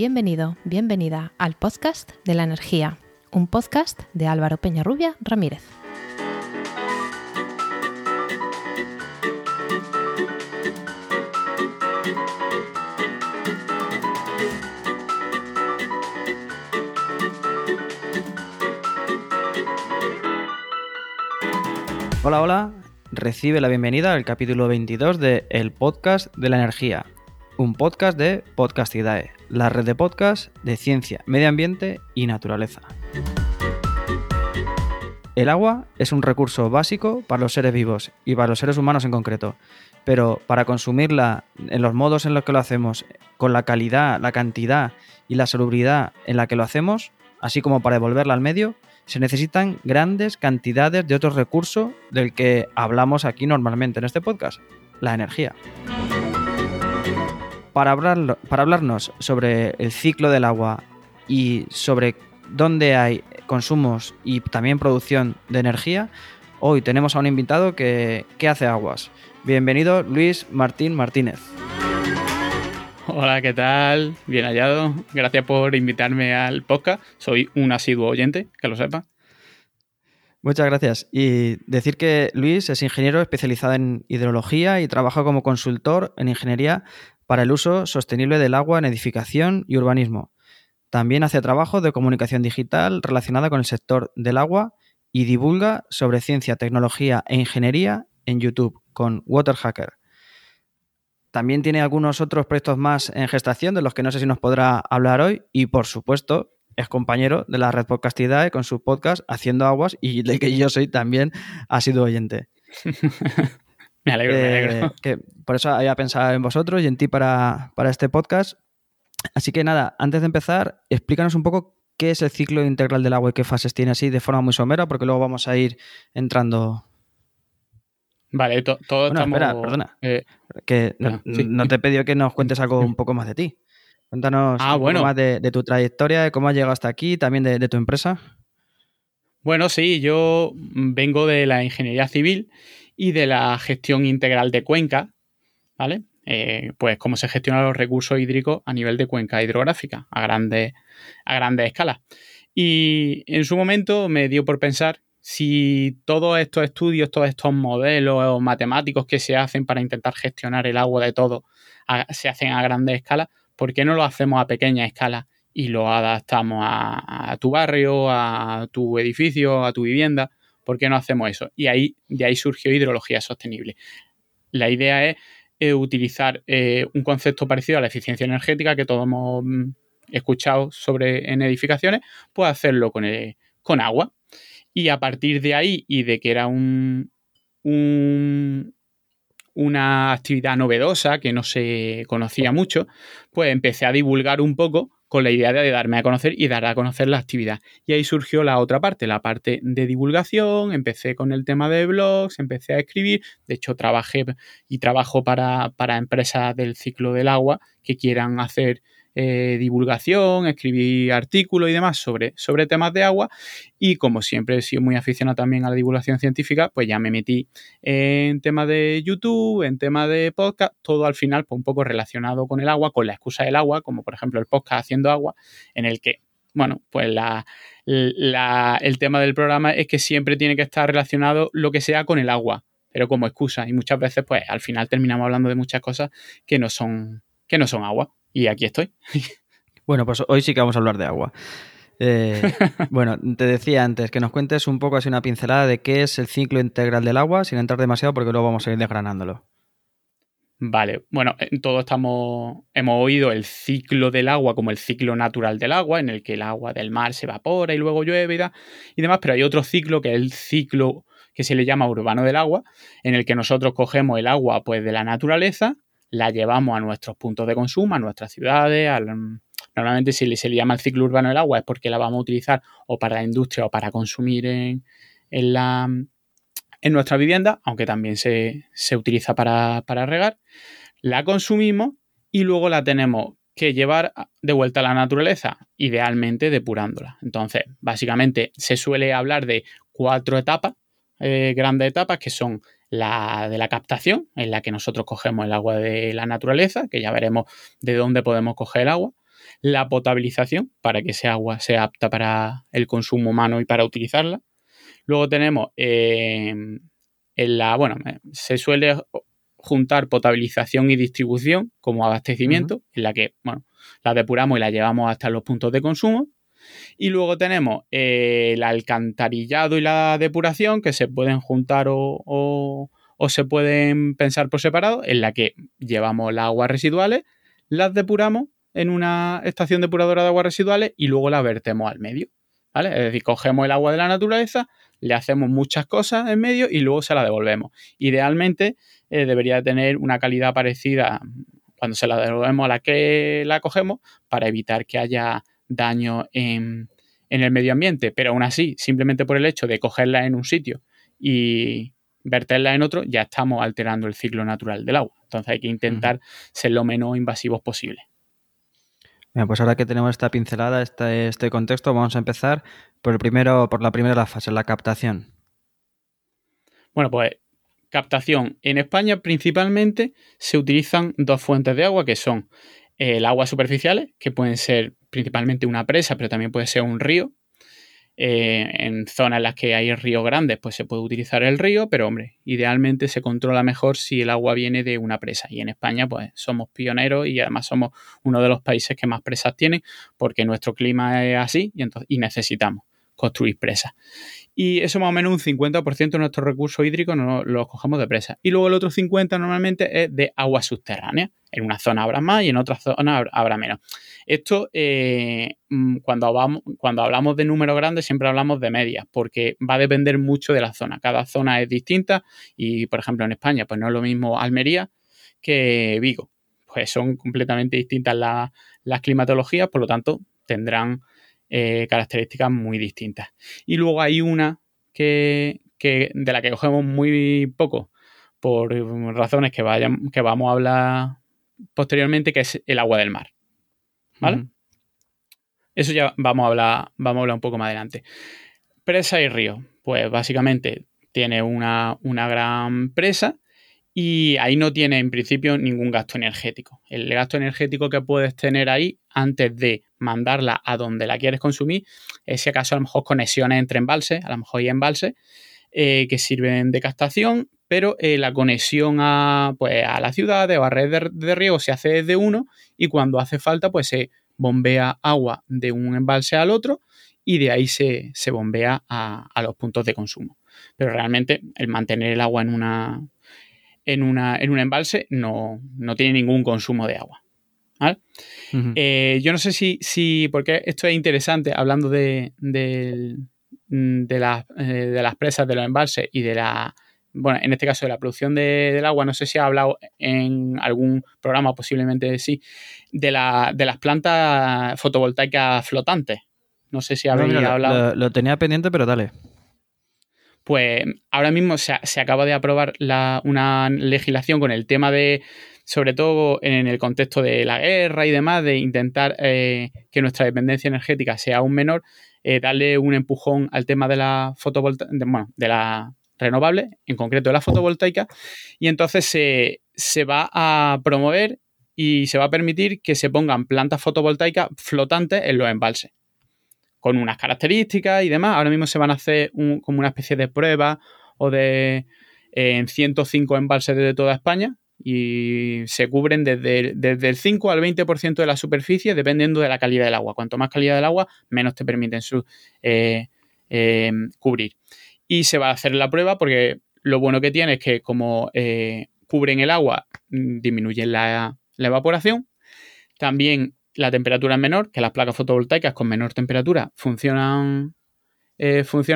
Bienvenido, bienvenida al podcast de la energía, un podcast de Álvaro Peñarrubia Ramírez. Hola, hola. Recibe la bienvenida al capítulo 22 de El Podcast de la Energía, un podcast de Podcastidae, la red de podcasts de ciencia, medio ambiente y naturaleza. El agua es un recurso básico para los seres vivos y para los seres humanos en concreto, pero para consumirla en los modos en los que lo hacemos, con la calidad, la cantidad y la salubridad en la que lo hacemos, así como para devolverla al medio, se necesitan grandes cantidades de otro recurso del que hablamos aquí normalmente en este podcast, la energía. Para hablarnos sobre el ciclo del agua y sobre dónde hay consumos y también producción de energía, hoy tenemos a un invitado que hace aguas. Bienvenido, Luis Martín Martínez. Hola, ¿qué tal? Bien hallado. Gracias por invitarme al podcast. Soy un asiduo oyente, que lo sepa. Muchas gracias. Y decir que Luis es ingeniero especializado en hidrología y trabaja como consultor en ingeniería para el uso sostenible del agua en edificación y urbanismo. También hace trabajos de comunicación digital relacionada con el sector del agua y divulga sobre ciencia, tecnología e ingeniería en YouTube con Water Hacker. También tiene algunos otros proyectos más en gestación de los que no sé si nos podrá hablar hoy y, por supuesto, es compañero de la red Podcastidae con su podcast Haciendo Aguas y del que yo soy también asiduo oyente. Me alegro. Que por eso había pensado en vosotros y en ti para este podcast. Así que nada, antes de empezar, explícanos un poco qué es el ciclo integral del agua y qué fases tiene así de forma muy somera, porque luego vamos a ir entrando... Vale, Espera, perdona. No te he pedido que nos cuentes algo un poco más de ti. Cuéntanos poco más de tu trayectoria, de cómo has llegado hasta aquí, también de tu empresa. Bueno, sí, yo vengo de la ingeniería civil y de la gestión integral de cuenca, ¿vale? Pues cómo se gestionan los recursos hídricos a nivel de cuenca hidrográfica, a grandes escalas. Y en su momento me dio por pensar si todos estos estudios, todos estos modelos matemáticos que se hacen para intentar gestionar el agua de todo, se hacen a grandes escalas, ¿por qué no lo hacemos a pequeña escala y lo adaptamos a tu barrio, a tu edificio, a tu vivienda? ¿Por qué no hacemos eso? Y de ahí surgió Hidrología Sostenible. La idea es utilizar un concepto parecido a la eficiencia energética que todos hemos escuchado sobre en edificaciones, pues hacerlo con agua. Y a partir de ahí y de que era una actividad novedosa que no se conocía mucho, pues empecé a divulgar un poco con la idea de darme a conocer y dar a conocer la actividad. Y ahí surgió la otra parte, la parte de divulgación. Empecé con el tema de blogs, empecé a escribir. De hecho, trabajo para empresas del ciclo del agua que quieran hacer divulgación, escribí artículos y demás sobre temas de agua y como siempre he sido muy aficionado también a la divulgación científica, pues ya me metí en temas de YouTube, en temas de podcast, todo al final pues un poco relacionado con el agua, con la excusa del agua, como por ejemplo el podcast Haciendo Agua, en el que, bueno, pues el tema del programa es que siempre tiene que estar relacionado lo que sea con el agua, pero como excusa y muchas veces pues al final terminamos hablando de muchas cosas que no son agua. Y aquí estoy. Bueno, pues hoy sí que vamos a hablar de agua. Bueno, te decía antes que nos cuentes un poco así una pincelada de qué es el ciclo integral del agua, sin entrar demasiado porque luego vamos a ir desgranándolo. Vale, bueno, todos hemos oído el ciclo del agua como el ciclo natural del agua, en el que el agua del mar se evapora y luego llueve y demás, pero hay otro ciclo que es el ciclo que se le llama urbano del agua, en el que nosotros cogemos el agua pues de la naturaleza, la llevamos a nuestros puntos de consumo, a nuestras ciudades. Normalmente si se le llama el ciclo urbano del agua es porque la vamos a utilizar o para la industria o para consumir en nuestra vivienda, aunque también se utiliza para regar. La consumimos y luego la tenemos que llevar de vuelta a la naturaleza, idealmente depurándola. Entonces, básicamente se suele hablar de 4 etapas, grandes etapas, que son la de la captación, en la que nosotros cogemos el agua de la naturaleza, que ya veremos de dónde podemos coger el agua. la potabilización para que ese agua sea apta para el consumo humano y para utilizarla. Luego tenemos se suele juntar potabilización y distribución como abastecimiento, uh-huh, en la que la depuramos y la llevamos hasta los puntos de consumo. Y luego tenemos el alcantarillado y la depuración, que se pueden juntar o se pueden pensar por separado, en la que llevamos las aguas residuales, las depuramos en una estación depuradora de aguas residuales y luego las vertemos al medio, ¿vale? Es decir, cogemos el agua de la naturaleza, le hacemos muchas cosas en medio y luego se la devolvemos. Idealmente debería tener una calidad parecida cuando se la devolvemos a la que la cogemos, para evitar que haya daño en el medio ambiente, pero aún así, simplemente por el hecho de cogerla en un sitio y verterla en otro, ya estamos alterando el ciclo natural del agua. Entonces hay que intentar, uh-huh, ser lo menos invasivos posible. Bien, pues ahora que tenemos esta pincelada, este contexto, vamos a empezar por la primera fase, la captación. Bueno, pues captación. En España principalmente se utilizan dos fuentes de agua, que son el agua superficiales, que pueden ser principalmente una presa, pero también puede ser un río. En zonas en las que hay ríos grandes, pues se puede utilizar el río, pero idealmente se controla mejor si el agua viene de una presa. Y en España, pues somos pioneros y además somos uno de los países que más presas tienen, porque nuestro clima es así y necesitamos construir presas. Y eso, más o menos un 50% de nuestros recursos hídricos no los cogemos de presas. Y luego el otro 50% normalmente es de aguas subterráneas. En una zona habrá más y en otra zona habrá menos. Esto, cuando hablamos de números grandes, siempre hablamos de medias, porque va a depender mucho de la zona. Cada zona es distinta y, por ejemplo, en España, pues no es lo mismo Almería que Vigo. Pues son completamente distintas las climatologías, por lo tanto, tendrán características muy distintas. Y luego hay una que de la que cogemos muy poco, por razones que vamos a hablar posteriormente, que es el agua del mar, ¿vale? Uh-huh. Eso ya vamos a hablar un poco más adelante. Presa y río. Pues básicamente tiene una gran presa y ahí no tiene en principio ningún gasto energético. El gasto energético que puedes tener ahí antes de mandarla a donde la quieres consumir es, si acaso, a lo mejor conexiones entre embalses, a lo mejor hay embalses que sirven de captación, pero la conexión a la ciudad o a red de riego se hace desde uno, y cuando hace falta, pues se bombea agua de un embalse al otro y de ahí se bombea a los puntos de consumo. Pero realmente el mantener el agua en un embalse no tiene ningún consumo de agua, ¿vale? Uh-huh. Yo no sé si porque esto es interesante, hablando de las presas, de los embalses y de la... Bueno, en este caso de la producción del agua, no sé si ha hablado en algún programa, posiblemente sí, de las plantas fotovoltaicas flotantes. No sé si había hablado. Lo tenía pendiente, pero dale. Pues ahora mismo se acaba de aprobar una legislación con el tema de, sobre todo en el contexto de la guerra y demás, de intentar que nuestra dependencia energética sea aún menor, darle un empujón al tema de la fotovoltaica, de la renovables, en concreto de la fotovoltaica, y entonces se va a promover y se va a permitir que se pongan plantas fotovoltaicas flotantes en los embalses, con unas características y demás. Ahora mismo se van a hacer como una especie de prueba en 105 embalses de toda España, y se cubren desde el 5 al 20% de la superficie, dependiendo de la calidad del agua. Cuanto más calidad del agua, menos te permiten cubrir. Y se va a hacer la prueba, porque lo bueno que tiene es que, como cubren el agua, disminuyen la evaporación. También la temperatura es menor, que las placas fotovoltaicas con menor temperatura funcionan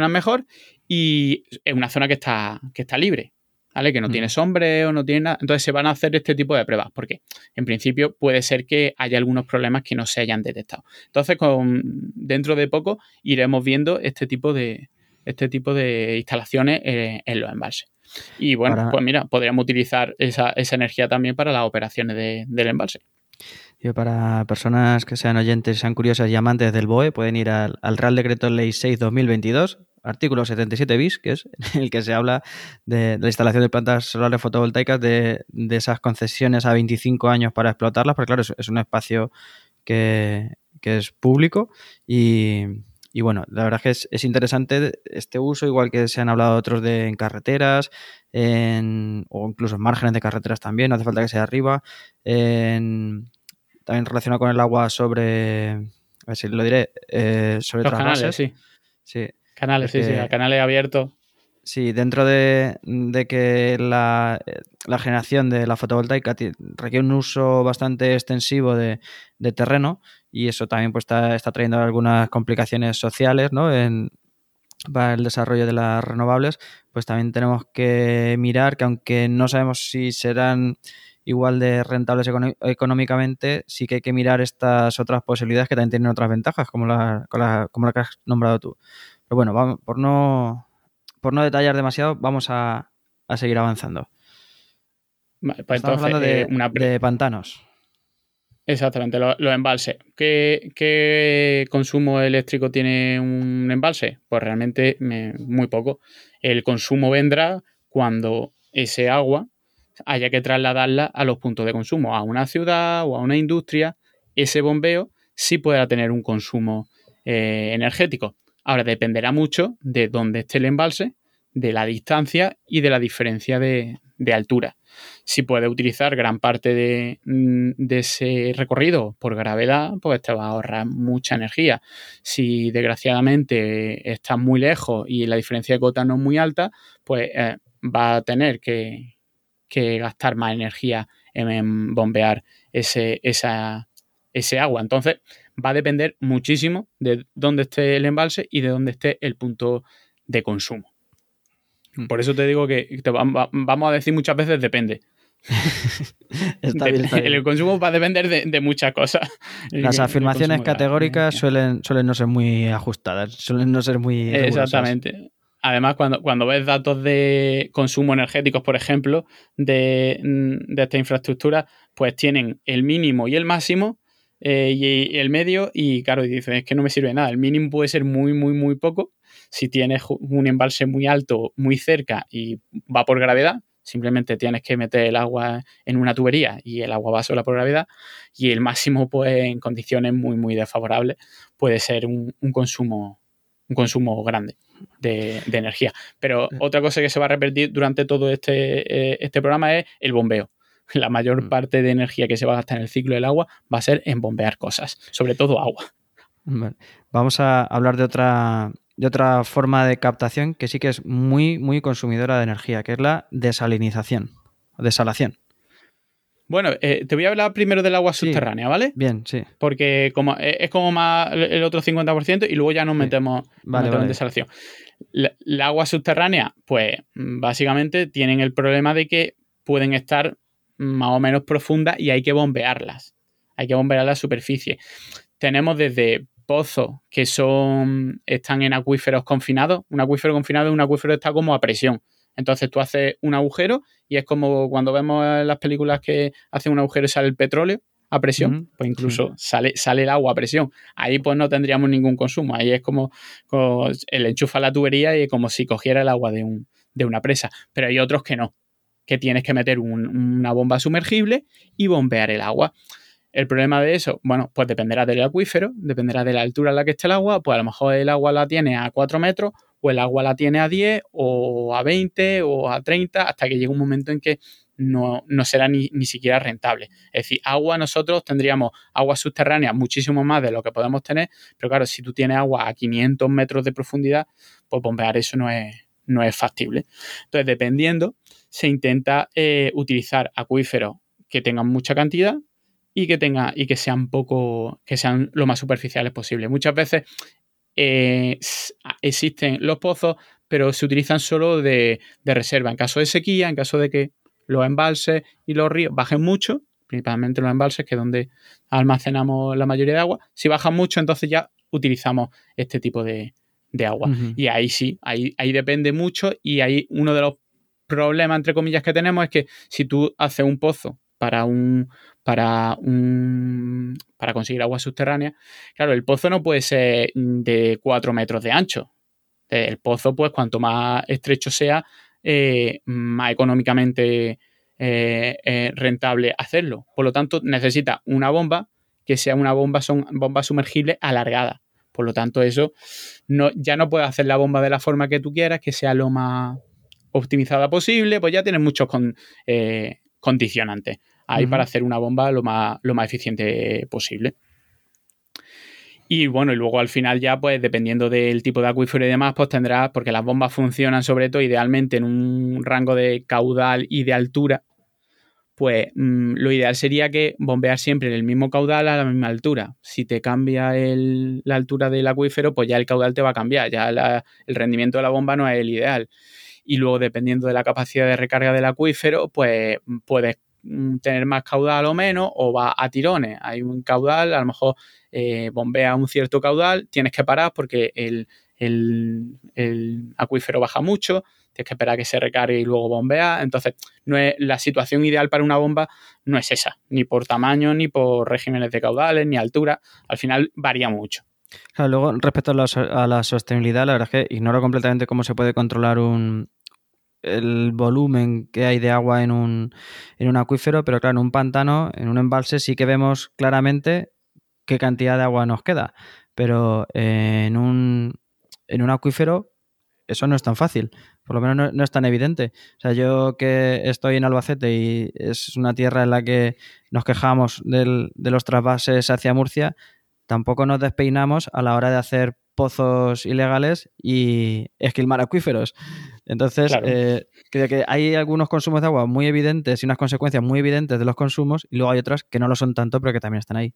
mejor. Y es una zona que está libre, ¿vale? Que no tiene sombreo, no tiene nada. Entonces se van a hacer este tipo de pruebas, porque en principio puede ser que haya algunos problemas que no se hayan detectado. Entonces, dentro de poco iremos viendo este tipo de instalaciones en los embalses. Y bueno, pues mira, podríamos utilizar esa energía también para las operaciones del embalse. Para personas que sean oyentes, sean curiosas y amantes del BOE, pueden ir al Real Decreto-ley 6/2022, artículo 77 bis, que es en el que se habla de la instalación de plantas solares fotovoltaicas, de esas concesiones a 25 años para explotarlas, porque claro, es un espacio que es público y bueno, la verdad es que es interesante este uso, igual que se han hablado otros de en carreteras, o incluso en márgenes de carreteras también, no hace falta que sea arriba, también relacionado con el agua sobre, a ver si lo diré, sobre los trasvases. Canales, sí. Canales, porque, sí, canales abiertos. Sí, dentro de que la generación de la fotovoltaica requiere un uso bastante extensivo de terreno, y eso también pues está trayendo algunas complicaciones sociales, ¿no? Para el desarrollo de las renovables, pues también tenemos que mirar que, aunque no sabemos si serán igual de rentables económicamente, sí que hay que mirar estas otras posibilidades que también tienen otras ventajas, como la que has nombrado tú. Pero bueno, vamos, por no detallar demasiado, vamos a seguir avanzando. Vale, pues estamos entonces hablando de pantanos. Exactamente, los embalses. ¿Qué consumo eléctrico tiene un embalse? Pues realmente muy poco. El consumo vendrá cuando ese agua haya que trasladarla a los puntos de consumo, a una ciudad o a una industria. Ese bombeo sí podrá tener un consumo energético. Ahora, dependerá mucho de dónde esté el embalse, de la distancia y de la diferencia de altura. Si puede utilizar gran parte de ese recorrido por gravedad, pues te va a ahorrar mucha energía. Si desgraciadamente estás muy lejos y la diferencia de cota no es muy alta, pues va a tener que gastar más energía en bombear ese agua. Entonces, va a depender muchísimo de dónde esté el embalse y de dónde esté el punto de consumo. Por eso te digo que vamos a decir muchas veces depende. Está bien. El consumo va a depender de muchas cosas. Las afirmaciones categóricas suelen no ser muy ajustadas, suelen no ser muy rigurosas. Exactamente. Además, cuando ves datos de consumo energéticos, por ejemplo, de esta infraestructura, pues tienen el mínimo y el máximo, y el medio, y claro, dicen, es que no me sirve nada. El mínimo puede ser muy, muy, muy poco. Si tienes un embalse muy alto, muy cerca y va por gravedad, simplemente tienes que meter el agua en una tubería y el agua va sola por gravedad. Y el máximo, pues, en condiciones muy, muy desfavorables, puede ser un consumo grande de energía. Pero otra cosa que se va a repetir durante todo este programa es el bombeo. La mayor parte de energía que se va a gastar en el ciclo del agua va a ser en bombear cosas, sobre todo agua. Vale. Vamos a hablar de otra forma de captación que sí que es muy, muy consumidora de energía, que es la desalinización o desalación. Bueno, te voy a hablar primero del agua subterránea, ¿vale? Bien, sí. Porque como es como más el otro 50% y luego ya nos metemos, en desalación. La agua subterránea, pues básicamente tienen el problema de que pueden estar más o menos profundas y hay que bombearlas. Hay que bombear la superficie. Tenemos desde pozos que están en acuíferos confinados. Un acuífero confinado es un acuífero que está como a presión. Entonces tú haces un agujero y es como cuando vemos en las películas que hacen un agujero y sale el petróleo a presión, pues incluso sale el agua a presión. Ahí pues no tendríamos ningún consumo. Ahí es como el enchufa la tubería y como si cogiera el agua de una presa. Pero hay otros que no, que tienes que meter una bomba sumergible y bombear el agua. El problema de eso, bueno, pues dependerá del acuífero, dependerá de la altura en la que esté el agua, pues a lo mejor el agua la tiene a 4 metros, o el agua la tiene a 10, o a 20, o a 30, hasta que llegue un momento en que no será ni siquiera rentable. Es decir, agua, nosotros tendríamos agua subterránea muchísimo más de lo que podemos tener, pero claro, si tú tienes agua a 500 metros de profundidad, pues bombear eso no es factible. Entonces, dependiendo, se intenta utilizar acuíferos que tengan mucha cantidad y que sean que sean lo más superficiales posible. Muchas veces existen los pozos, pero se utilizan solo de reserva. En caso de sequía, en caso de que los embalses y los ríos bajen mucho, principalmente los embalses, que es donde almacenamos la mayoría de agua, si bajan mucho, entonces ya utilizamos este tipo de agua. Uh-huh. Y ahí sí, ahí depende mucho, y ahí uno de los problemas, entre comillas, que tenemos es que si tú haces un pozo para conseguir agua subterránea, claro, el pozo no puede ser de 4 metros de ancho. El pozo, pues, cuanto más estrecho sea, más económicamente rentable hacerlo. Por lo tanto, necesita una bomba que sea una bomba, son bombas sumergibles alargadas. Por lo tanto, eso no, ya no puedes hacer la bomba de la forma que tú quieras, que sea lo más optimizada posible, pues ya tienes muchos condicionantes ahí, uh-huh, para hacer una bomba lo más eficiente posible. Y bueno, y luego al final ya, pues dependiendo del tipo de acuífero y demás, pues tendrás, porque las bombas funcionan sobre todo idealmente en un rango de caudal y de altura, pues lo ideal sería que bombear siempre en el mismo caudal a la misma altura. Si te cambia la altura del acuífero, pues ya el caudal te va a cambiar, ya el rendimiento de la bomba no es el ideal. Y luego, dependiendo de la capacidad de recarga del acuífero, pues puedes tener más caudal o menos, o va a tirones. Hay un caudal, a lo mejor bombea un cierto caudal, tienes que parar porque el acuífero baja mucho, tienes que esperar a que se recargue y luego bombea. Entonces, no es la situación ideal para una bomba, no es esa, ni por tamaño, ni por regímenes de caudales, ni altura. Al final varía mucho. Claro, luego, respecto a la sostenibilidad, la verdad es que ignoro completamente cómo se puede controlar el volumen que hay de agua en un acuífero, pero claro, en un pantano, en un embalse, sí que vemos claramente qué cantidad de agua nos queda, pero en un acuífero eso no es tan fácil, por lo menos no es tan evidente. O sea, yo que estoy en Albacete y es una tierra en la que nos quejamos de los trasvases hacia Murcia, tampoco nos despeinamos a la hora de hacer pozos ilegales y esquilmar acuíferos. Entonces, claro, creo que hay algunos consumos de agua muy evidentes y unas consecuencias muy evidentes de los consumos, y luego hay otras que no lo son tanto, pero que también están ahí.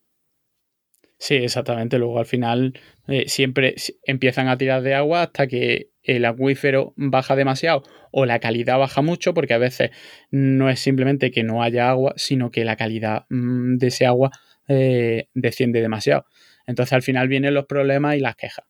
Sí, exactamente. Luego, al final, siempre empiezan a tirar de agua hasta que el acuífero baja demasiado o la calidad baja mucho, porque a veces no es simplemente que no haya agua, sino que la calidad de ese agua desciende demasiado. Entonces, al final vienen los problemas y las quejas.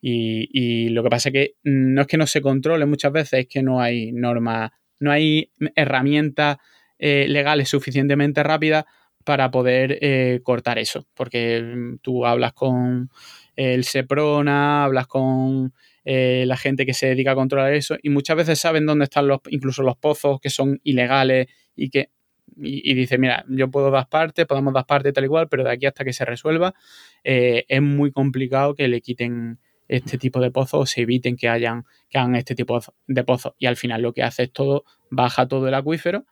Y lo que pasa es que no es que no se controle muchas veces, es que no hay normas, no hay herramientas legales suficientemente rápidas para poder cortar eso. Porque tú hablas con el Seprona, hablas con la gente que se dedica a controlar eso, y muchas veces saben dónde están incluso los pozos que son ilegales y que... Y dice, mira, yo puedo dar parte, podemos dar parte tal y cual, pero de aquí hasta que se resuelva es muy complicado que le quiten este tipo de pozos o se eviten que hagan este tipo de pozos. Y al final lo que hace es todo, baja todo el acuífero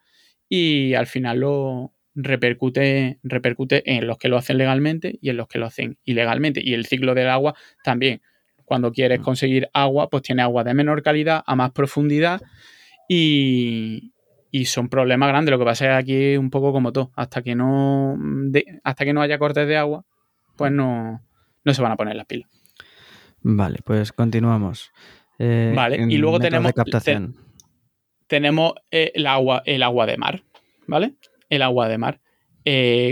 y al final lo repercute en los que lo hacen legalmente y en los que lo hacen ilegalmente. Y el ciclo del agua también. Cuando quieres conseguir agua, pues tiene agua de menor calidad a más profundidad y son problemas grandes. Lo que pasa es que aquí un poco como todo. Hasta que no haya cortes de agua, pues no se van a poner las pilas. Vale, pues continuamos. Vale, y luego tenemos captación. Tenemos el agua de mar, ¿vale? El agua de mar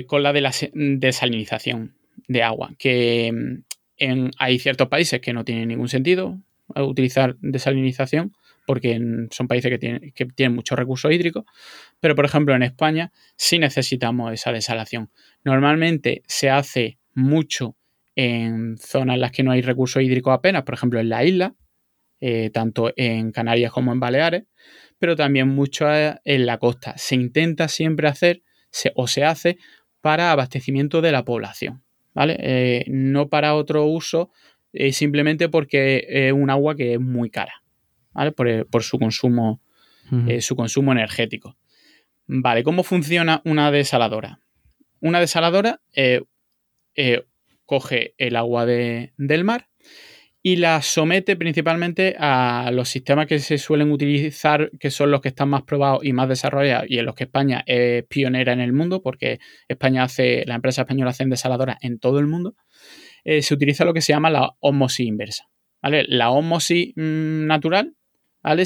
con la de la desalinización de agua, que hay ciertos países que no tienen ningún sentido utilizar desalinización, porque son países que tienen muchos recursos hídricos, pero por ejemplo en España sí necesitamos esa desalación. Normalmente se hace mucho en zonas en las que no hay recursos hídricos apenas, por ejemplo en la isla, tanto en Canarias como en Baleares, pero también mucho en la costa. Se intenta siempre hacer, se hace para abastecimiento de la población, ¿vale? No para otro uso, simplemente porque es un agua que es muy cara, ¿vale? Por su consumo, uh-huh, su consumo energético. Vale, ¿cómo funciona una desaladora? Una desaladora coge el agua del mar y la somete principalmente a los sistemas que se suelen utilizar, que son los que están más probados y más desarrollados, y en los que España es pionera en el mundo, porque la empresa española hace desaladoras en todo el mundo. Se utiliza lo que se llama la ósmosis inversa, ¿vale? La ósmosis natural, ¿vale?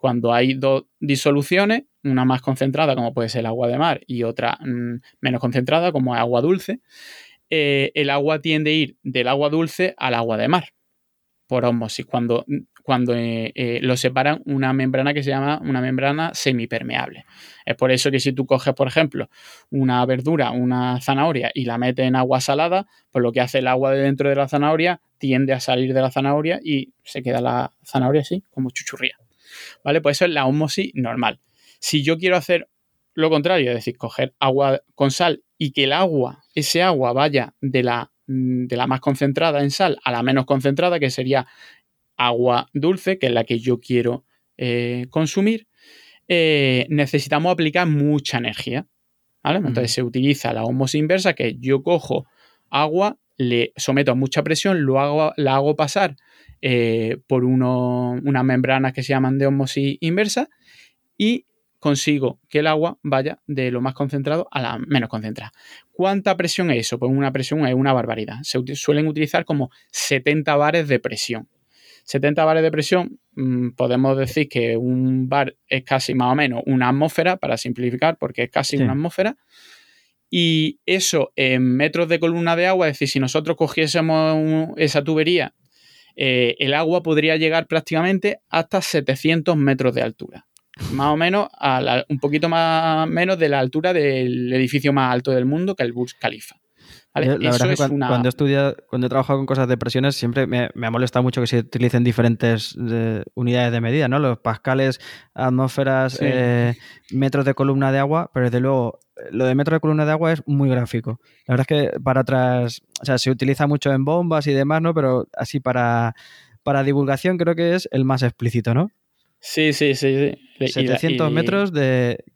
Cuando hay dos disoluciones, una más concentrada como puede ser el agua de mar y otra menos concentrada como es agua dulce, el agua tiende a ir del agua dulce al agua de mar por ósmosis cuando lo separan una membrana que se llama una membrana semipermeable. Es por eso que si tú coges, por ejemplo, una verdura, una zanahoria y la metes en agua salada, pues lo que hace el agua de dentro de la zanahoria tiende a salir de la zanahoria y se queda la zanahoria así, como chuchurría, ¿vale? Pues eso es la ósmosis normal. Si yo quiero hacer lo contrario, es decir, coger agua con sal y que el agua, ese agua vaya de la más concentrada en sal a la menos concentrada, que sería agua dulce, que es la que yo quiero consumir, necesitamos aplicar mucha energía, ¿vale? Entonces se utiliza la ósmosis inversa, que yo cojo agua, le someto a mucha presión, la hago pasar por unas membranas que se llaman de ósmosis inversa y consigo que el agua vaya de lo más concentrado a la menos concentrada. ¿Cuánta presión es eso? Pues una presión es una barbaridad. Se suelen utilizar como 70 bares de presión. 70 bares de presión, podemos decir que un bar es casi más o menos una atmósfera, para simplificar, porque es casi una atmósfera. Y eso en metros de columna de agua, es decir, si nosotros cogiésemos esa tubería, el agua podría llegar prácticamente hasta 700 metros de altura. Más o menos, un poquito más menos de la altura del edificio más alto del mundo, que el Burj Khalifa. ¿Vale? La verdad es que cuando he trabajado con cosas de presiones, siempre me ha molestado mucho que se utilicen diferentes unidades de medida, ¿no? Los pascales, atmósferas, sí, metros de columna de agua, pero desde luego lo de metros de columna de agua es muy gráfico. La verdad es que se utiliza mucho en bombas y demás, ¿no? Pero así para divulgación creo que es el más explícito, ¿no? Sí. 700 metros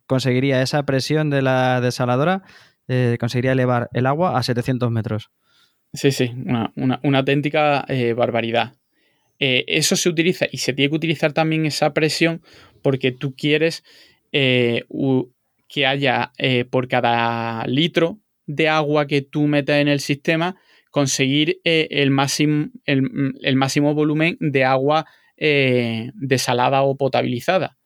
conseguiría esa presión de la desaladora, conseguiría elevar el agua a 700 metros. Sí, una auténtica barbaridad. Eso se utiliza y se tiene que utilizar también esa presión porque tú quieres que haya por cada litro de agua que tú metas en el sistema, conseguir el máximo volumen de agua desalada o potabilizada.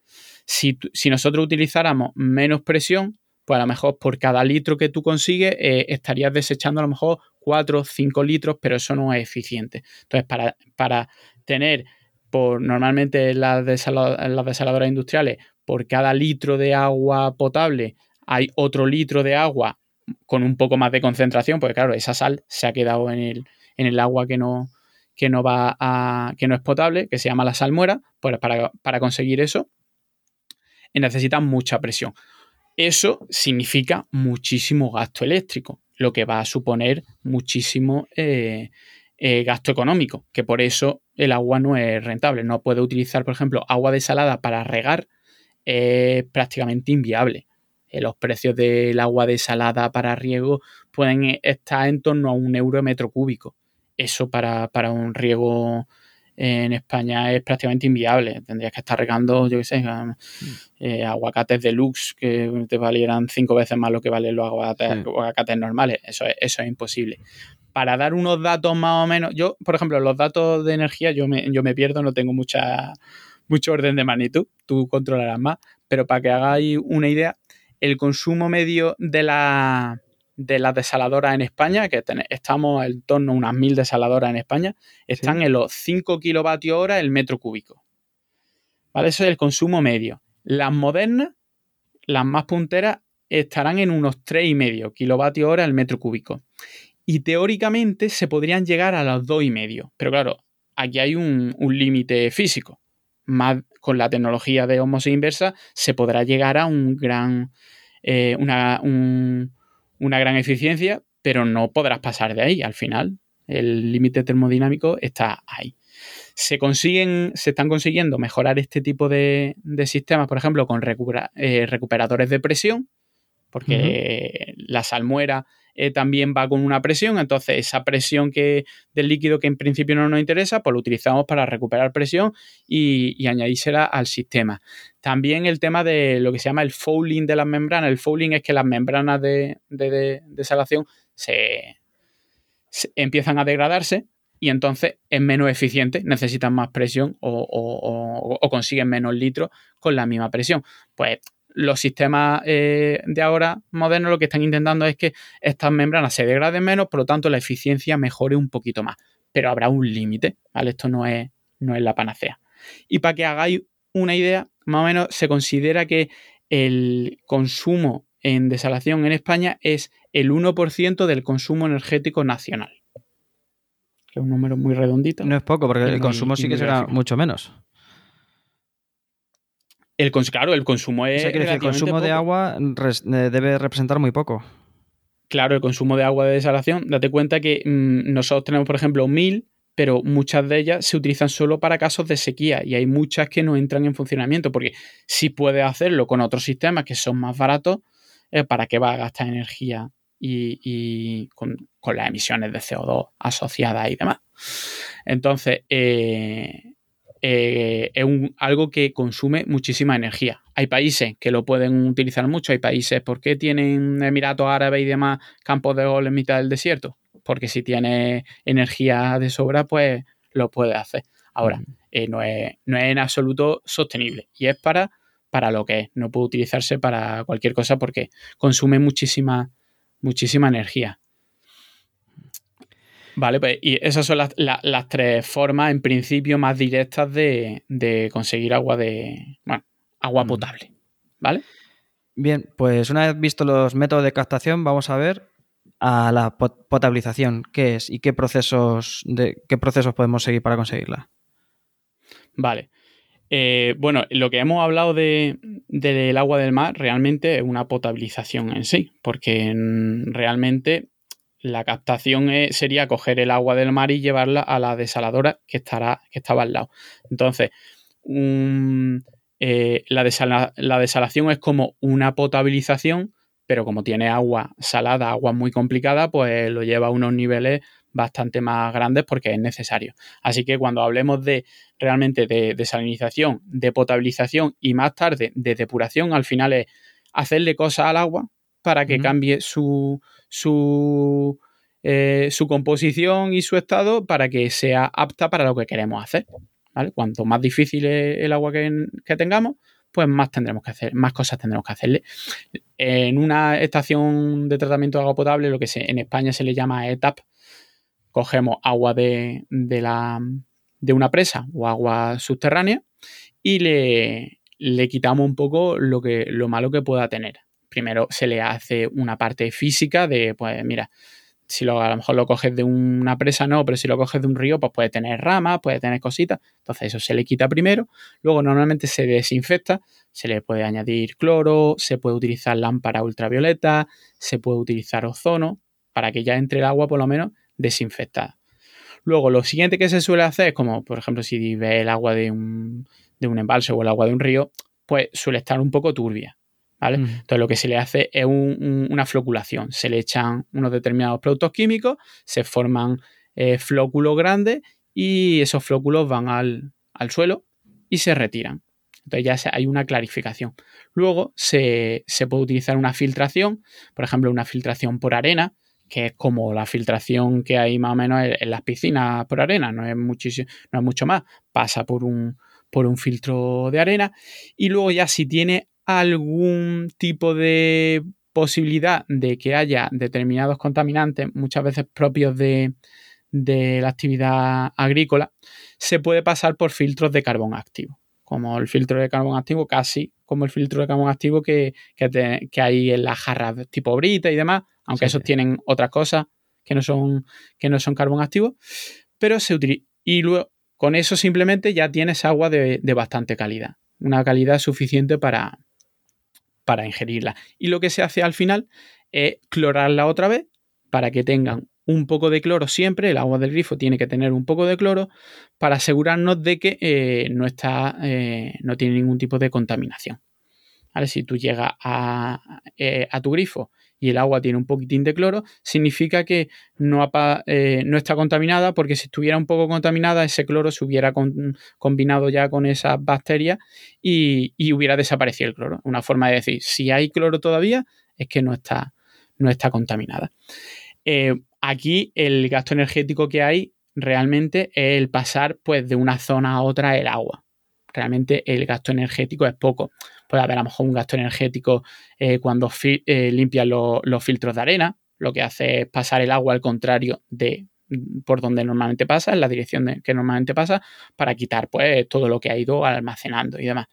Si nosotros utilizáramos menos presión, pues a lo mejor por cada litro que tú consigues estarías desechando a lo mejor 4 o 5 litros, pero eso no es eficiente. Entonces, para tener normalmente las desaladoras industriales, por cada litro de agua potable hay otro litro de agua con un poco más de concentración, porque claro, esa sal se ha quedado en el agua que no es potable, que se llama la salmuera. Pues para conseguir eso necesitas mucha presión. Eso significa muchísimo gasto eléctrico, lo que va a suponer muchísimo gasto económico, que por eso el agua no es rentable. No puede utilizar, por ejemplo, agua desalada para regar, es prácticamente inviable. Los precios del agua desalada para riego pueden estar en torno a €1 metro cúbico. Eso para un riego en España es prácticamente inviable. Tendrías que estar regando, yo qué sé, aguacates deluxe que te valieran 5 veces más lo que valen los aguacates normales. Eso es imposible. Para dar unos datos más o menos, yo, por ejemplo, los datos de energía yo me pierdo, no tengo mucho orden de magnitud, tú controlarás más, pero para que hagáis una idea, el consumo medio de las desaladoras en España, que estamos en torno a unas 1.000 desaladoras en España, están en los 5 kilovatios hora el metro cúbico. ¿Vale? Eso es el consumo medio. Las modernas, las más punteras, estarán en unos 3,5 kilovatios hora el metro cúbico. Y teóricamente se podrían llegar a los 2,5. Pero claro, aquí hay un límite físico. Más con la tecnología de ósmosis inversa se podrá llegar a una gran eficiencia, pero no podrás pasar de ahí. Al final, el límite termodinámico está ahí. Se están consiguiendo mejorar este tipo de sistemas, por ejemplo, con recuperadores de presión, porque la salmuera también va con una presión. Entonces esa presión del líquido, que en principio no nos interesa, pues lo utilizamos para recuperar presión y añadírsela al sistema. También el tema de lo que se llama el fouling de las membranas. El fouling es que las membranas de desalación se empiezan a degradarse y entonces es menos eficiente, necesitan más presión o consiguen menos litros con la misma presión. Pues los sistemas de ahora modernos lo que están intentando es que estas membranas se degraden menos, por lo tanto la eficiencia mejore un poquito más. Pero habrá un límite, ¿vale? Esto no es la panacea. Y para que hagáis una idea, más o menos se considera que el consumo en desalación en España es el 1% del consumo energético nacional. Que es un número muy redondito. No es poco, porque el consumo sí que será mucho menos. El consumo es. O sea, quiere decir, el consumo de agua debe representar muy poco. Claro, el consumo de agua de desalación. Date cuenta que nosotros tenemos, por ejemplo, 1.000, pero muchas de ellas se utilizan solo para casos de sequía y hay muchas que no entran en funcionamiento porque si puedes hacerlo con otros sistemas que son más baratos, ¿para qué vas a gastar energía y con las emisiones de CO2 asociadas y demás? Entonces, es algo que consume muchísima energía. Hay países que lo pueden utilizar mucho, hay países porque tienen Emiratos Árabes y demás campos de golf en mitad del desierto, porque si tienes energía de sobra, pues lo puedes hacer. Ahora, no es en absoluto sostenible y es para lo que es. No puede utilizarse para cualquier cosa porque consume muchísima energía. Vale, pues y esas son las tres formas en principio más directas de conseguir agua potable, ¿vale? Bien, pues una vez visto los métodos de captación, vamos a ver a la potabilización, qué es y qué procesos podemos seguir para conseguirla. Vale. Bueno, lo que hemos hablado del agua del mar realmente es una potabilización en sí, porque realmente la captación sería coger el agua del mar y llevarla a la desaladora que estaba al lado. Entonces, la desalación es como una potabilización, pero como tiene agua salada, agua muy complicada, pues lo lleva a unos niveles bastante más grandes porque es necesario. Así que cuando hablemos de desalinización, de potabilización y más tarde de depuración, al final es hacerle cosas al agua para que cambie su composición y su estado para que sea apta para lo que queremos hacer, ¿vale? Cuanto más difícil es el agua que tengamos, pues más tendremos que hacer, más cosas tendremos que hacerle. En una estación de tratamiento de agua potable, lo que en España se le llama ETAP, cogemos agua de una presa o agua subterránea y le quitamos un poco lo malo que pueda tener. Primero se le hace una parte física de, pues mira, si a lo mejor lo coges de una presa no, pero si lo coges de un río, pues puede tener ramas, puede tener cositas. Entonces eso se le quita primero, luego normalmente se desinfecta, se le puede añadir cloro, se puede utilizar lámpara ultravioleta, se puede utilizar ozono para que ya entre el agua por lo menos desinfectada. Luego lo siguiente que se suele hacer es como, por ejemplo, si ves el agua de un embalse o el agua de un río, pues suele estar un poco turbia, ¿vale? Entonces lo que se le hace es una floculación, se le echan unos determinados productos químicos, se forman flóculos grandes y esos flóculos van al suelo y se retiran. Entonces ya hay una clarificación. Luego se puede utilizar una filtración, por ejemplo una filtración por arena, que es como la filtración que hay más o menos en las piscinas por arena, no es mucho más, pasa por un filtro de arena y luego ya si tiene algún tipo de posibilidad de que haya determinados contaminantes, muchas veces propios de la actividad agrícola, se puede pasar por filtros de carbón activo, como el filtro de carbón activo, casi como el filtro de carbón activo que hay en las jarras tipo brita y demás, aunque sí, esos tienen otras cosas que no son carbón activo, pero se utiliza y luego con eso simplemente ya tienes agua de bastante calidad, una calidad suficiente para ingerirla. Y lo que se hace al final es clorarla otra vez para que tengan un poco de cloro siempre. El agua del grifo tiene que tener un poco de cloro para asegurarnos de que no tiene ningún tipo de contaminación. ¿Vale? Si tú llegas a tu grifo y el agua tiene un poquitín de cloro, significa que no está contaminada, porque si estuviera un poco contaminada, ese cloro se hubiera combinado ya con esas bacterias y hubiera desaparecido el cloro. Una forma de decir, si hay cloro todavía, es que no está contaminada. Aquí el gasto energético que hay realmente es el pasar pues, de una zona a otra el agua. Realmente el gasto energético es poco. Puede haber a lo mejor un gasto energético cuando limpian los filtros de arena. Lo que hace es pasar el agua al contrario de por donde normalmente pasa, en la dirección que normalmente pasa, para quitar pues todo lo que ha ido almacenando y demás.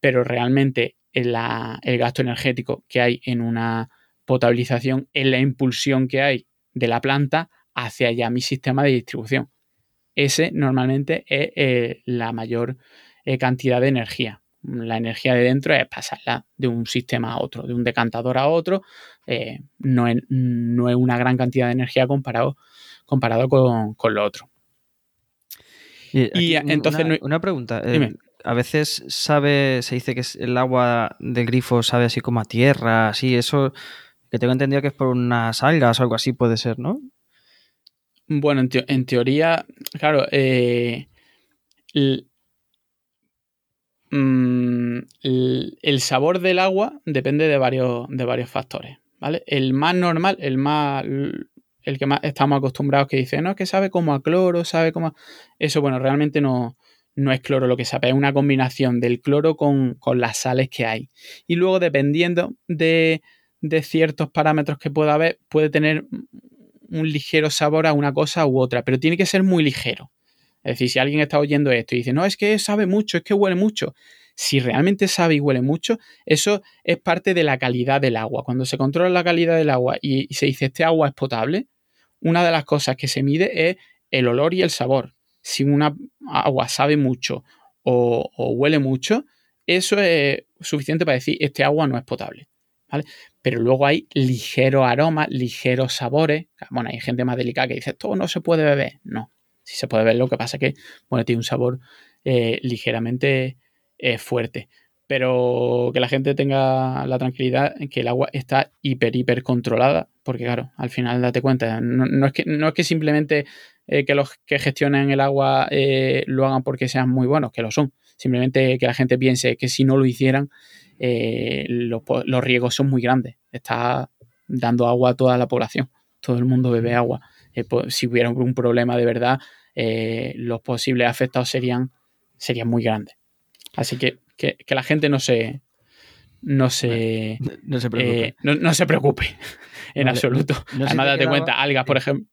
Pero realmente el gasto energético que hay en una potabilización es la impulsión que hay de la planta hacia allá mi sistema de distribución. Ese normalmente es la mayor cantidad de energía. la energía de dentro es pasarla de un sistema a otro, de un decantador a otro. No es una gran cantidad de energía comparado con lo otro. Y entonces una pregunta. Dime. A veces se dice que el agua del grifo sabe así como a tierra, así, eso que tengo entendido que es por unas algas o algo así, puede ser, ¿no? Bueno, en teoría, claro, el sabor del agua depende de varios factores, ¿vale? El más normal, el que más estamos acostumbrados, que dice, no, es que sabe como a cloro, sabe como a... Eso, bueno, realmente no es cloro lo que sabe, es una combinación del cloro con las sales que hay. Y luego, dependiendo de ciertos parámetros que pueda haber, puede tener un ligero sabor a una cosa u otra, pero tiene que ser muy ligero. Es decir, si alguien está oyendo esto y dice, no, es que sabe mucho, es que huele mucho. Si realmente sabe y huele mucho, eso es parte de la calidad del agua. Cuando se controla la calidad del agua y se dice, este agua es potable, una de las cosas que se mide es el olor y el sabor. Si una agua sabe mucho o huele mucho, eso es suficiente para decir, este agua no es potable, ¿vale? Pero luego hay ligeros aromas, ligeros sabores. Bueno, hay gente más delicada que dice, esto no se puede beber. No, sí se puede beber, lo que pasa es que, bueno, tiene un sabor ligeramente fuerte. Pero que la gente tenga la tranquilidad en que el agua está hiper controlada, porque claro, al final date cuenta, no es que simplemente... que los que gestionan el agua lo hagan porque sean muy buenos, que lo son. Simplemente que la gente piense que si no lo hicieran, los riesgos son muy grandes. Está dando agua a toda la población. Todo el mundo bebe agua. Si hubiera un problema de verdad, los posibles afectados serían muy grandes. Así que la gente no se preocupe. No se preocupe en absoluto. No Además, date cuenta, algas, por ejemplo.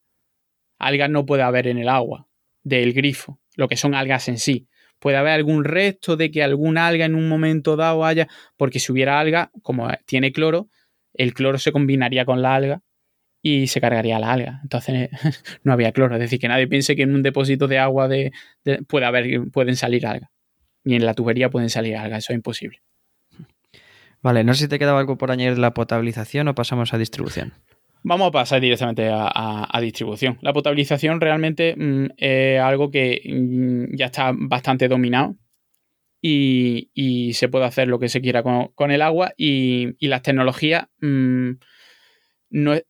Algas no puede haber en el agua del grifo, lo que son algas en sí. Puede haber algún resto de que alguna alga en un momento dado haya, porque si hubiera alga, como tiene cloro, el cloro se combinaría con la alga y se cargaría la alga. Entonces no había cloro. Es decir, que nadie piense que en un depósito de agua pueden salir algas. Ni en la tubería pueden salir algas, eso es imposible. Vale, no sé si te quedaba algo por añadir de la potabilización o pasamos a distribución. Vamos a pasar directamente a distribución. La potabilización realmente es algo que ya está bastante dominado y se puede hacer lo que se quiera con el agua y las tecnologías en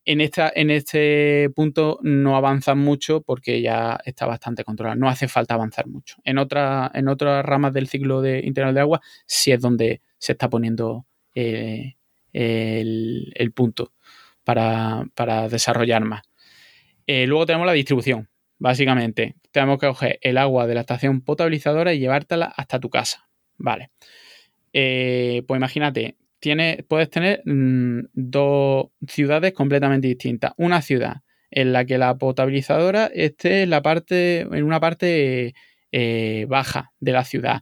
este punto no avanzan mucho porque ya está bastante controlado. No hace falta avanzar mucho. En otras ramas del ciclo integral de agua sí es donde se está poniendo el punto. Para desarrollar más. Luego tenemos la distribución. Básicamente, tenemos que coger el agua de la estación potabilizadora y llevártela hasta tu casa. Vale. Pues imagínate, puedes tener dos ciudades completamente distintas. Una ciudad en la que la potabilizadora esté en una parte baja de la ciudad.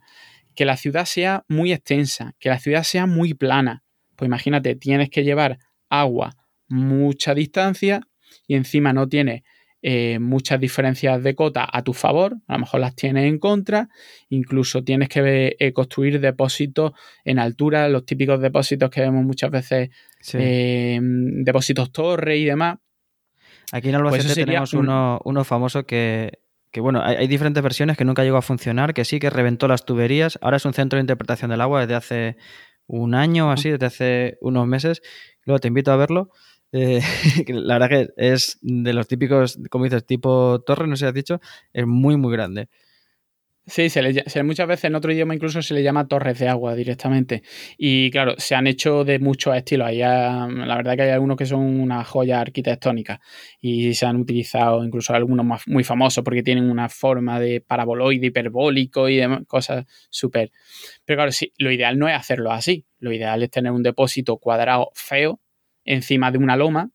Que la ciudad sea muy extensa, que la ciudad sea muy plana. Pues imagínate, tienes que llevar agua mucha distancia y encima no tiene muchas diferencias de cota a tu favor, a lo mejor las tienes en contra, incluso tienes que construir depósitos en altura, los típicos depósitos que vemos muchas veces, sí. Depósitos torre y demás. Aquí en Albacete pues tenemos uno famoso que bueno, hay diferentes versiones que nunca llegó a funcionar, que sí que reventó las tuberías, ahora es un centro de interpretación del agua desde hace un año o así, desde hace unos meses, luego te invito a verlo. La verdad que es de los típicos, como dices, tipo torre, no sé si has dicho, es muy muy grande. Sí, muchas veces en otro idioma incluso se le llama torres de agua directamente y claro, se han hecho de muchos estilos. La verdad que hay algunos que son una joya arquitectónica y se han utilizado incluso algunos más, muy famosos porque tienen una forma de paraboloide hiperbólico y demás, cosas súper. Pero claro, sí, lo ideal no es hacerlo así, lo ideal es tener un depósito cuadrado feo encima de una loma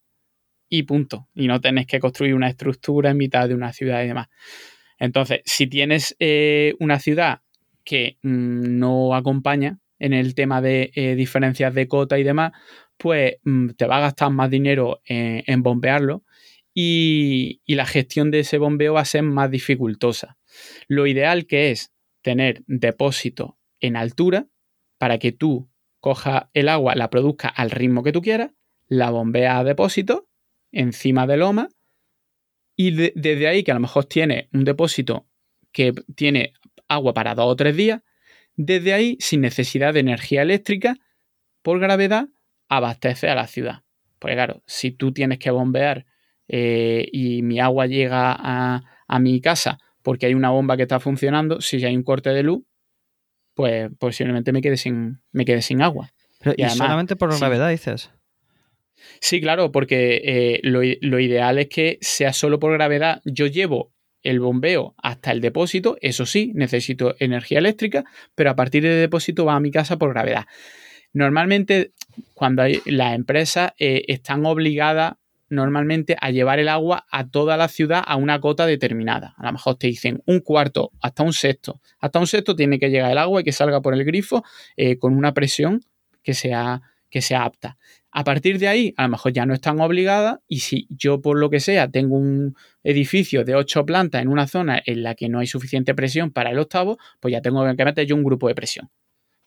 y punto. Y no tenés que construir una estructura en mitad de una ciudad y demás. Entonces, si tienes una ciudad que no acompaña en el tema de diferencias de cota y demás, pues te va a gastar más dinero en bombearlo y la gestión de ese bombeo va a ser más dificultosa. Lo ideal que es tener depósitos en altura, para que tú cojas el agua, la produzca al ritmo que tú quieras, la bombeas a depósito encima de loma y desde ahí, que a lo mejor tiene un depósito que tiene agua para 2 o 3 días, desde ahí, sin necesidad de energía eléctrica, por gravedad, abastece a la ciudad. Porque claro, si tú tienes que bombear y mi agua llega a mi casa porque hay una bomba que está funcionando, si hay un corte de luz, pues posiblemente me quede sin agua. Pero, y además, solamente por gravedad, dices. Sí, claro, porque lo ideal es que sea solo por gravedad. Yo llevo el bombeo hasta el depósito, eso sí, necesito energía eléctrica, pero a partir del depósito va a mi casa por gravedad. Normalmente, cuando hay las empresas están obligadas normalmente a llevar el agua a toda la ciudad a una cota determinada. A lo mejor te dicen 1/4, hasta 1/6. Hasta 1/6 tiene que llegar el agua y que salga por el grifo con una presión que sea apta. A partir de ahí, a lo mejor ya no están obligadas, y si yo por lo que sea tengo un edificio de 8 plantas en una zona en la que no hay suficiente presión para el octavo, pues ya tengo que meter yo un grupo de presión.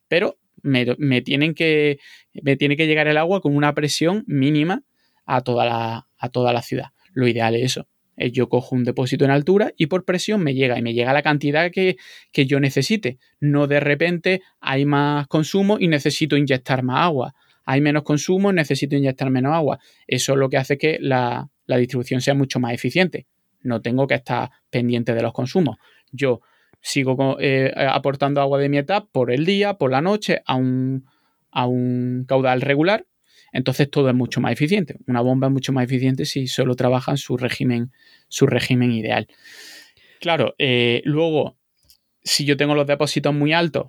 Pero me tiene que llegar el agua con una presión mínima a toda la ciudad. Lo ideal es eso. Yo cojo un depósito en altura y por presión me llega la cantidad que yo necesite. No de repente hay más consumo y necesito inyectar más agua. Hay menos consumo, necesito inyectar menos agua. Eso lo que hace que la distribución sea mucho más eficiente. No tengo que estar pendiente de los consumos. Yo sigo aportando agua de mi etapa por el día, por la noche, a un caudal regular. Entonces todo es mucho más eficiente. Una bomba es mucho más eficiente si solo trabaja en su régimen ideal. Claro, luego, si yo tengo los depósitos muy altos,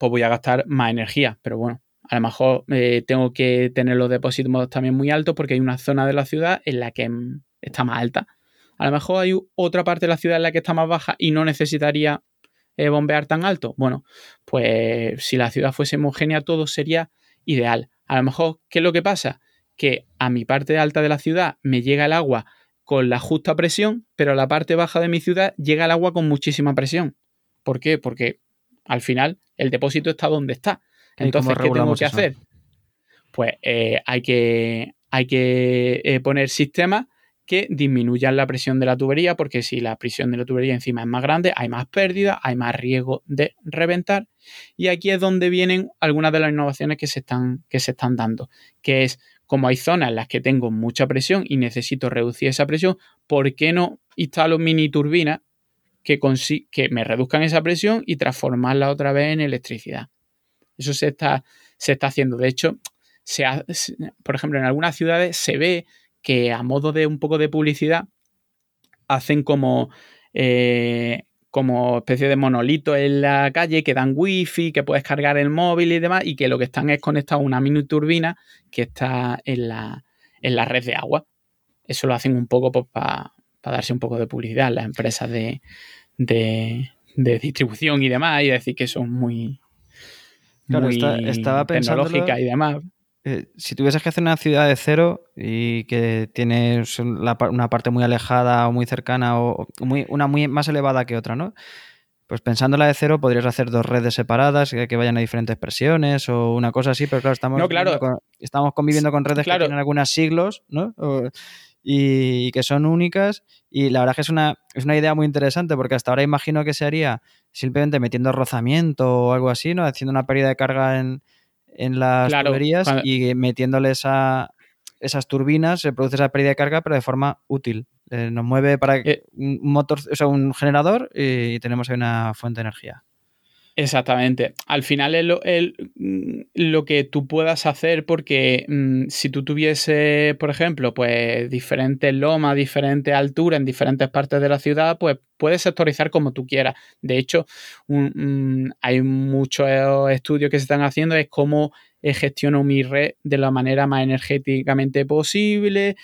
pues voy a gastar más energía, pero bueno. A lo mejor tengo que tener los depósitos también muy altos porque hay una zona de la ciudad en la que está más alta. A lo mejor hay otra parte de la ciudad en la que está más baja y no necesitaría bombear tan alto. Bueno, pues si la ciudad fuese homogénea, todo sería ideal. A lo mejor, ¿qué es lo que pasa? Que a mi parte alta de la ciudad me llega el agua con la justa presión, pero a la parte baja de mi ciudad llega el agua con muchísima presión. ¿Por qué? Porque al final el depósito está donde está. Entonces, ¿qué tengo que hacer? Pues hay que poner sistemas que disminuyan la presión de la tubería, porque si la presión de la tubería encima es más grande, hay más pérdida, hay más riesgo de reventar. Y aquí es donde vienen algunas de las innovaciones que se están dando, que es, como hay zonas en las que tengo mucha presión y necesito reducir esa presión, ¿por qué no instalo mini turbinas que me reduzcan esa presión y transformarla otra vez en electricidad? Eso se está haciendo. De hecho, por ejemplo, en algunas ciudades se ve que a modo de un poco de publicidad hacen como especie de monolitos en la calle que dan wifi, que puedes cargar el móvil y demás, y que lo que están es conectado a una mini turbina que está en la red de agua. Eso lo hacen un poco pues, para darse un poco de publicidad las empresas de distribución y demás, y decir que son muy... Claro, estaba pensando tecnológica y demás. Si tuvieses que hacer una ciudad de cero y que tienes una parte muy alejada o muy cercana o una muy más elevada que otra, ¿no? Pues pensándola de cero podrías hacer 2 redes separadas que vayan a diferentes presiones o una cosa así, pero claro, estamos conviviendo con redes que tienen algunos siglos, ¿no? Y que son únicas, y la verdad que es una idea muy interesante, porque hasta ahora imagino que se haría simplemente metiendo rozamiento o algo así, ¿no? Haciendo una pérdida de carga en las tuberías y metiéndole esas turbinas, se produce esa pérdida de carga, pero de forma útil. Nos mueve para un motor, o sea, un generador, y tenemos ahí una fuente de energía. Exactamente. Al final es lo que tú puedas hacer, porque si tú tuvieses, por ejemplo, pues diferentes lomas, diferentes alturas en diferentes partes de la ciudad, pues puedes sectorizar como tú quieras. De hecho, hay muchos estudios que se están haciendo, es cómo gestiono mi red de la manera más energéticamente posible,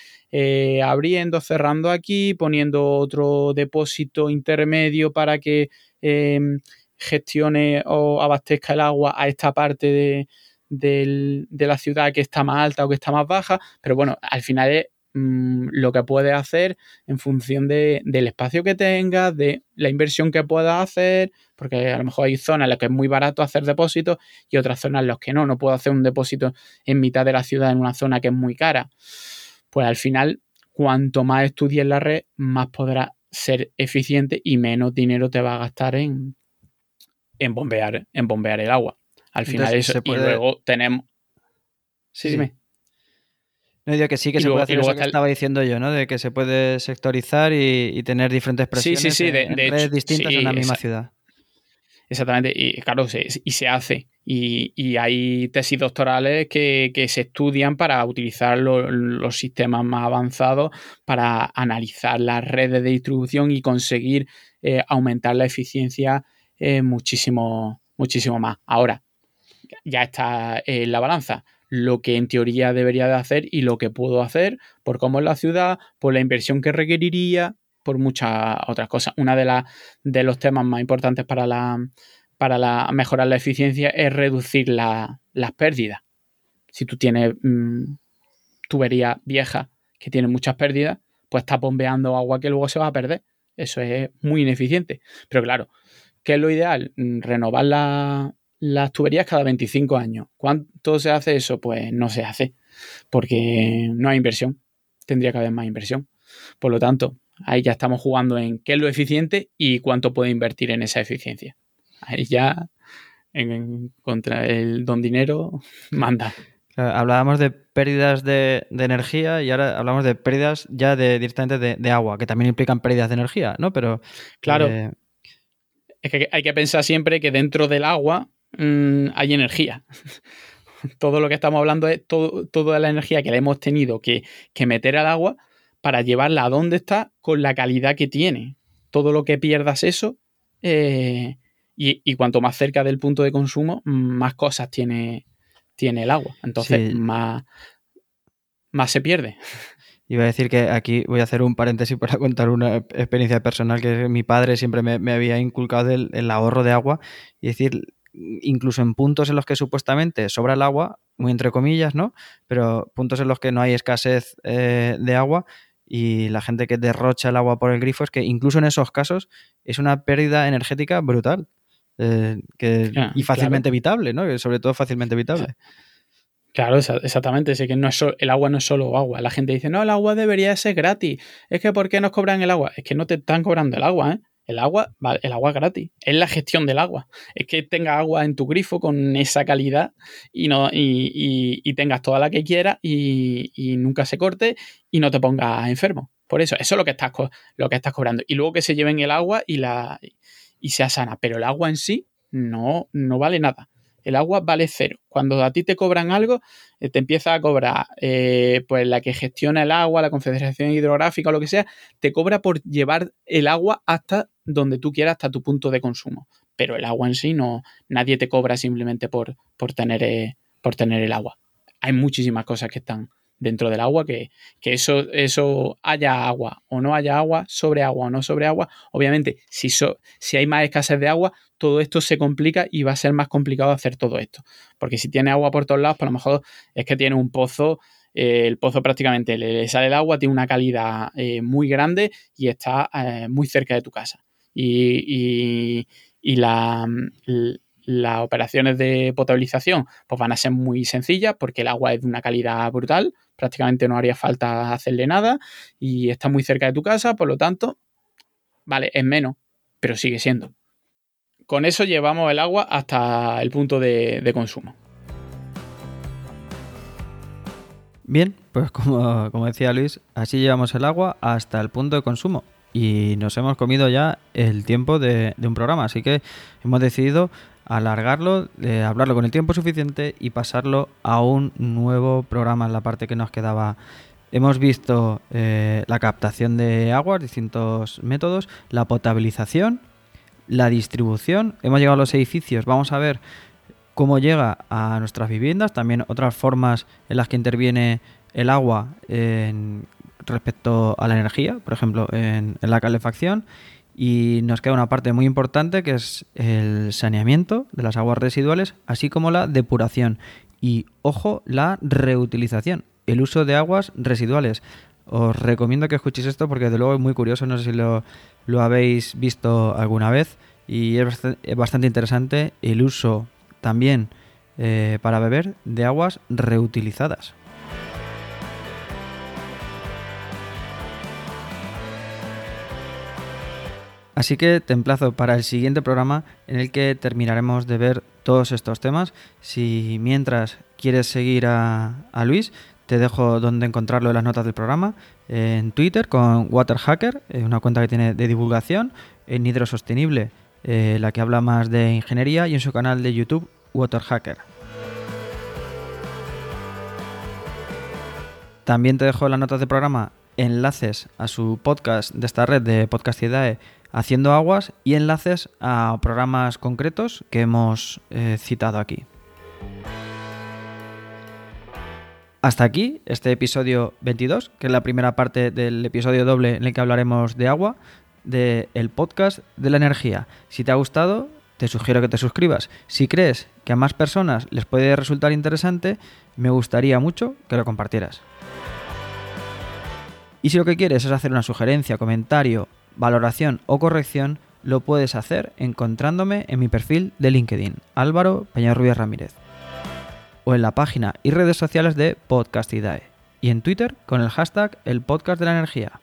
abriendo, cerrando aquí, poniendo otro depósito intermedio para que... gestione o abastezca el agua a esta parte de la ciudad que está más alta o que está más baja, pero bueno, al final es lo que puedes hacer en función del espacio que tengas, de la inversión que puedas hacer, porque a lo mejor hay zonas en las que es muy barato hacer depósitos y otras zonas en las que no puedo hacer un depósito en mitad de la ciudad en una zona que es muy cara. Pues al final, cuanto más estudies la red, más podrás ser eficiente y menos dinero te va a gastar en bombear el agua. Al final entonces, eso, y luego tenemos... Sí, dime. No, digo que sí, que se puede hacer eso que estaba diciendo yo, ¿no? De que se puede sectorizar y tener diferentes presiones de redes hecho, distintas en la misma ciudad. Exactamente, y claro, se hace. Y hay tesis doctorales que se estudian para utilizar los sistemas más avanzados para analizar las redes de distribución y conseguir aumentar la eficiencia muchísimo más. Ahora, ya está en la balanza lo que en teoría debería de hacer y lo que puedo hacer, por cómo es la ciudad, por la inversión que requeriría, por muchas otras cosas. Una de los temas más importantes para mejorar la eficiencia es reducir las pérdidas. Si tú tienes tuberías viejas que tienen muchas pérdidas, pues estás bombeando agua que luego se va a perder. Eso es muy ineficiente. Pero claro, ¿qué es lo ideal? Renovar las tuberías cada 25 años. ¿Cuánto se hace eso? Pues no se hace, porque no hay inversión. Tendría que haber más inversión. Por lo tanto, ahí ya estamos jugando en qué es lo eficiente y cuánto puedo invertir en esa eficiencia. Ahí ya, contra el don dinero, manda. Claro, hablábamos de pérdidas de energía y ahora hablamos de pérdidas ya directamente de agua, que también implican pérdidas de energía, ¿no? Pero claro, es que hay que pensar siempre que dentro del agua hay energía. Todo lo que estamos hablando es toda la energía que le hemos tenido que meter al agua para llevarla a donde está con la calidad que tiene. Todo lo que pierdas eso, y cuanto más cerca del punto de consumo, más cosas tiene el agua. Entonces, sí, más se pierde. Iba a decir que aquí voy a hacer un paréntesis para contar una experiencia personal que mi padre siempre me había inculcado el ahorro de agua, y decir, incluso en puntos en los que supuestamente sobra el agua, muy entre comillas, ¿no? Pero puntos en los que no hay escasez de agua, y la gente que derrocha el agua por el grifo, es que incluso en esos casos es una pérdida energética brutal y fácilmente evitable, ¿no? Sobre todo fácilmente evitable. Claro, exactamente. Sé que no es el agua no es solo agua. La gente dice, no, el agua debería ser gratis. Es que ¿por qué nos cobran el agua? Es que no te están cobrando el agua, ¿eh? El agua es gratis. Es la gestión del agua. Es que tengas agua en tu grifo con esa calidad y tengas toda la que quieras y nunca se corte y no te pongas enfermo. Por eso es lo que estás cobrando. Y luego que se lleven el agua y sea sana. Pero el agua en sí no vale nada. El agua vale cero. Cuando a ti te cobran algo, te empieza a cobrar pues la que gestiona el agua, la Confederación Hidrográfica o lo que sea, te cobra por llevar el agua hasta donde tú quieras, hasta tu punto de consumo. Pero el agua en sí nadie te cobra simplemente por tener el agua. Hay muchísimas cosas que están dentro del agua, que eso haya agua o no haya agua, sobre agua o no sobre agua. Obviamente, si hay más escasez de agua, todo esto se complica y va a ser más complicado hacer todo esto. Porque si tiene agua por todos lados, pues a lo mejor es que tiene un pozo, el pozo prácticamente le sale el agua, tiene una calidad muy grande y está muy cerca de tu casa. Las operaciones de potabilización pues van a ser muy sencillas porque el agua es de una calidad brutal, prácticamente no haría falta hacerle nada y está muy cerca de tu casa, por lo tanto, vale, es menos, pero sigue siendo. Con eso llevamos el agua hasta el punto de consumo. Bien, pues como decía Luis, así llevamos el agua hasta el punto de consumo. Y nos hemos comido ya el tiempo de un programa, así que hemos decidido alargarlo, hablarlo con el tiempo suficiente y pasarlo a un nuevo programa en la parte que nos quedaba. Hemos visto la captación de aguas, distintos métodos, la potabilización, la distribución. Hemos llegado a los edificios, vamos a ver cómo llega a nuestras viviendas, también otras formas en las que interviene el agua respecto a la energía, por ejemplo, en la calefacción. Y nos queda una parte muy importante que es el saneamiento de las aguas residuales, así como la depuración y, ojo, la reutilización, el uso de aguas residuales. Os recomiendo que escuchéis esto porque desde luego es muy curioso, no sé si lo habéis visto alguna vez y es bastante interesante el uso también para beber de aguas reutilizadas. Así que te emplazo para el siguiente programa en el que terminaremos de ver todos estos temas. Si mientras quieres seguir a Luis, te dejo donde encontrarlo en las notas del programa, en Twitter con Water Hacker, una cuenta que tiene de divulgación, en Hidro Sostenible, la que habla más de ingeniería, y en su canal de YouTube, Water Hacker. También te dejo en las notas del programa enlaces a su podcast de esta red de Podcastidae, Haciendo Aguas, y enlaces a programas concretos que hemos citado aquí. Hasta aquí este episodio 22, que es la primera parte del episodio doble en el que hablaremos de agua, del podcast de la energía. Si te ha gustado, te sugiero que te suscribas. Si crees que a más personas les puede resultar interesante, me gustaría mucho que lo compartieras. Y si lo que quieres es hacer una sugerencia, comentario, valoración o corrección, lo puedes hacer encontrándome en mi perfil de LinkedIn, Álvaro Peñarrubia Ramírez, o en la página y redes sociales de Podcastidae, y en Twitter con el hashtag El Podcast de la Energía.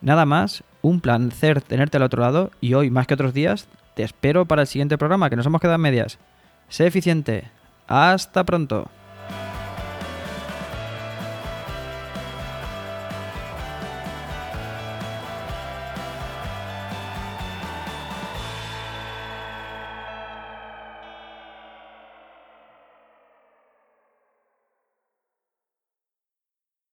Nada más, un placer tenerte al otro lado, y hoy más que otros días te espero para el siguiente programa, que nos hemos quedado en medias. Sé eficiente. Hasta pronto.